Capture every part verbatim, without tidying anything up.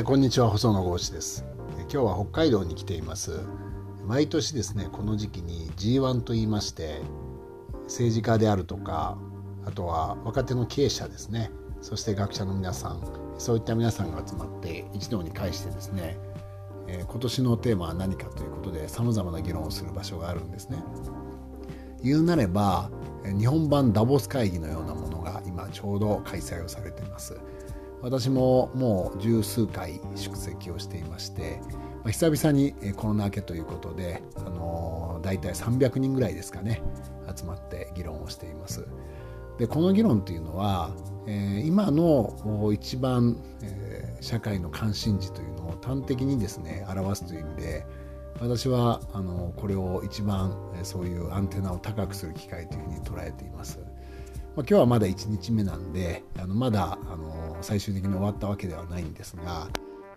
えこんにちは、細野豪志です。え今日は北海道に来ています。毎年ですね、この時期に ジーワン と言いまして、政治家であるとか、あとは若手の経営者ですね、そして学者の皆さん、そういった皆さんが集まって一堂に会してですね、え今年のテーマは何かということで様々な議論をする場所があるんですね。言うなれば日本版ダボス会議のようなものが今ちょうど開催をされています。私ももう十数回出席をしていまして、まあ、久々にコロナ明けということで、あのー、大体さんびゃくにんぐらいですかね、集まって議論をしています。で、この議論というのは、えー、今の一番、えー、社会の関心事というのを端的にですね表すという意味で、私はあのこれを一番そういうアンテナを高くする機会というふうに捉えています。まあ、今日はまだいちにちめなんで、あのまだあの最終的に終わったわけではないんですが、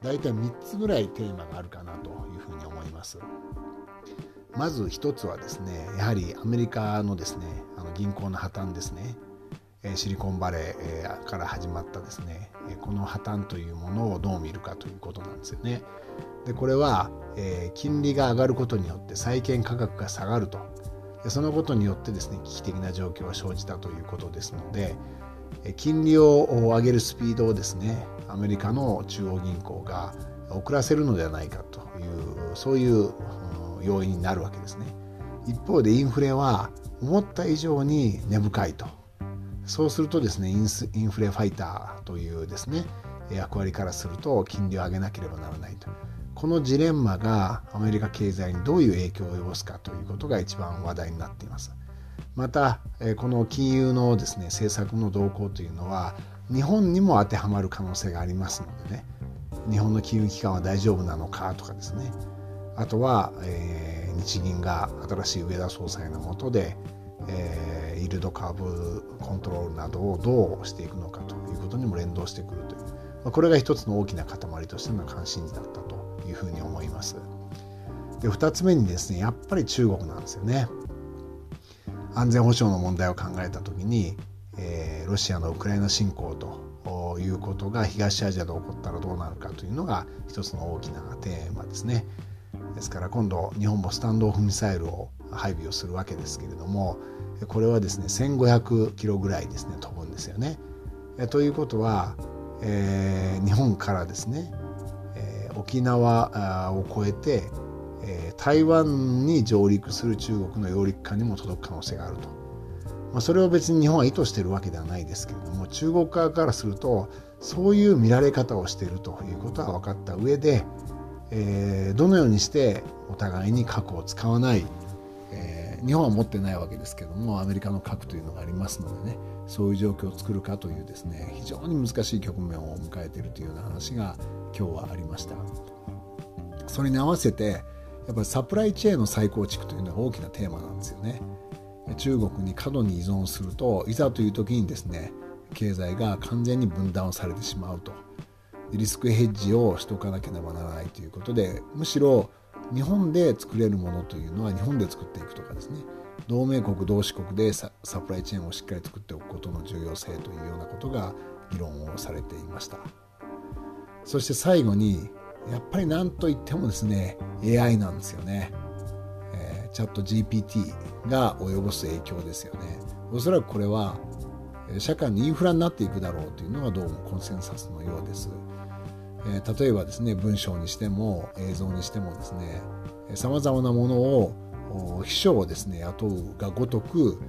だいたいみっつぐらいテーマがあるかなというふうに思います。まずひとつはですね、やはりアメリカのですね、あの銀行の破綻ですね、シリコンバレーから始まったですね、この破綻というものをどう見るかということなんですよね。で、これは、えー、金利が上がることによって債券価格が下がると、そのことによってですね危機的な状況が生じたということですので、金利を上げるスピードをですねアメリカの中央銀行が遅らせるのではないかという、そういう要因になるわけですね。一方でインフレは思った以上に根深いと、そうするとですねインス、インフレファイターというですね役割からすると金利を上げなければならないと、このジレンマがアメリカ経済にどういう影響を及ぼすかということが一番話題になっています。またこの金融のですね政策の動向というのは日本にも当てはまる可能性がありますのでね、日本の金融機関は大丈夫なのかとかですね、あとは、えー、日銀が新しい植田総裁の下で、えー、イールドカーブコントロールなどをどうしていくのかということにも連動してくるという、まあ、これが一つの大きな塊としての関心事だったというふうに思います。で、ふたつめにですね、やっぱり中国なんですよね。安全保障の問題を考えたときに、えー、ロシアのウクライナ侵攻ということが東アジアで起こったらどうなるかというのが一つの大きなテーマですね。ですから今度日本もスタンドオフミサイルを配備をするわけですけれども、これはですねせんごひゃくキロぐらいですね飛ぶんですよね。ということは、えー、日本からですね沖縄を越えて台湾に上陸する中国の揚陸艦にも届く可能性があると、まあ、それを別に日本は意図しているわけではないですけれども、中国側からするとそういう見られ方をしているということは分かった上で、えー、どのようにしてお互いに核を使わない、えー、日本は持ってないわけですけどもアメリカの核というのがありますのでね、そういう状況を作るかというですね非常に難しい局面を迎えているというような話が今日はありました。それに合わせてやっぱりサプライチェーンの再構築というのが大きなテーマなんですよね。中国に過度に依存するといざという時にですね経済が完全に分断をされてしまうと、リスクヘッジをしておかなければならないということで、むしろ日本で作れるものというのは日本で作っていくとかですね、同盟国同志国で サ, サプライチェーンをしっかり作っておくことの重要性というようなことが議論をされていました。そして最後にやっぱり何といってもですね エーアイ なんですよね。えー、チャット ジーピーティー が及ぼす影響ですよね。おそらくこれは社会のインフラになっていくだろうというのがどうもコンセンサスのようです。えー、例えばですね文章にしても映像にしてもですねさまざまなものを秘書をですね雇うがごとく、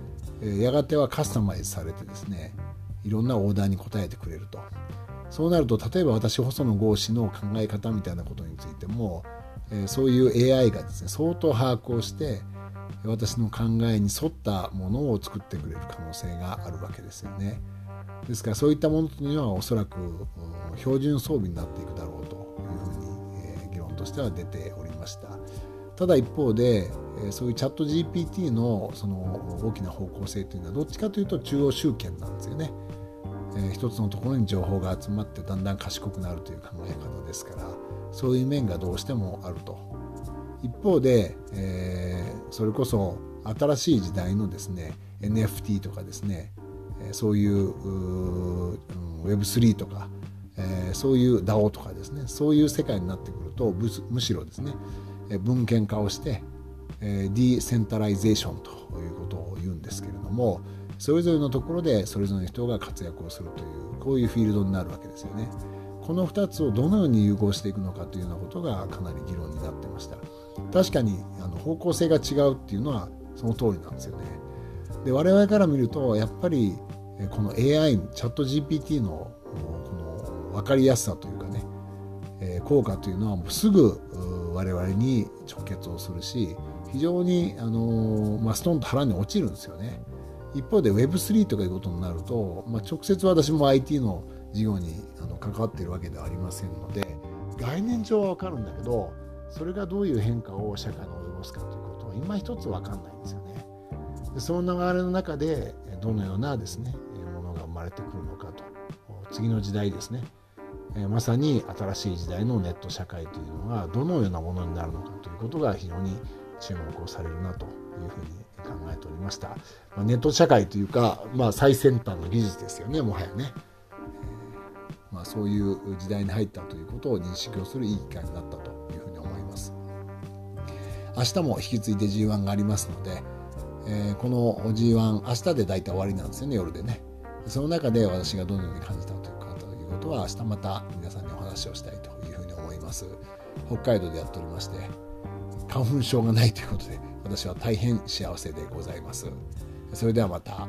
やがてはカスタマイズされてですねいろんなオーダーに応えてくれると、そうなると例えば私細野豪志の考え方みたいなことについても、えー、そういう エーアイ がですね相当把握をして私の考えに沿ったものを作ってくれる可能性があるわけですよね。ですからそういったものというのはおそらく標準装備になっていくだろうというふうに、えー、議論としては出ておりました。ただ一方でそういうチャット ジーピーティー のその大きな方向性というのはどっちかというと中央集権なんですよね。えー、一つのところに情報が集まってだんだん賢くなるという考え方ですから、そういう面がどうしてもあると。一方で、えー、それこそ新しい時代のですね エヌエフティー とかですねそういう ウェブスリー とかえー、そういう ダオ とかですね、そういう世界になってくると、む, むしろですね、えー、文献化をして、えー、ディセンタライゼーションということを言うんですけれども、それぞれのところでそれぞれの人が活躍をするという、こういうフィールドになるわけですよね。このふたつをどのように融合していくのかというようなことがかなり議論になってました。確かにあの方向性が違うっていうのはその通りなんですよね。で、我々から見るとやっぱりこの エーアイ、チャット ジーピーティー のこの分かりやすさというかね、効果というのはもうすぐ我々に直結をするし、非常にあの、まあ、ストンと腹に落ちるんですよね。一方で ウェブスリー とかいうことになると、まあ、直接私も アイティー の事業に関わっているわけではありませんので、概念上は分かるんだけど、それがどういう変化を社会に及ぼすかということは今一つ分かんないんですよね。で、その流れの中でどのようなですねものが生まれてくるのかと、次の時代ですね、まさに新しい時代のネット社会というのがどのようなものになるのかということが非常に注目をされるなというふうに考えておりました。まあ、ネット社会というか、まあ、最先端の技術ですよね、もはやね。まあ、そういう時代に入ったということを認識をするいい機会になったというふうに思います。明日も引き継いで ジーワン がありますので、えー、この ジーワン 明日で大体終わりなんですよね、夜でね。その中で私がどのように感じたというかということは、明日また皆さんにお話をしたいというふうに思います。北海道でやっておりまして、花粉症がないということで私は大変幸せでございます。それではまた。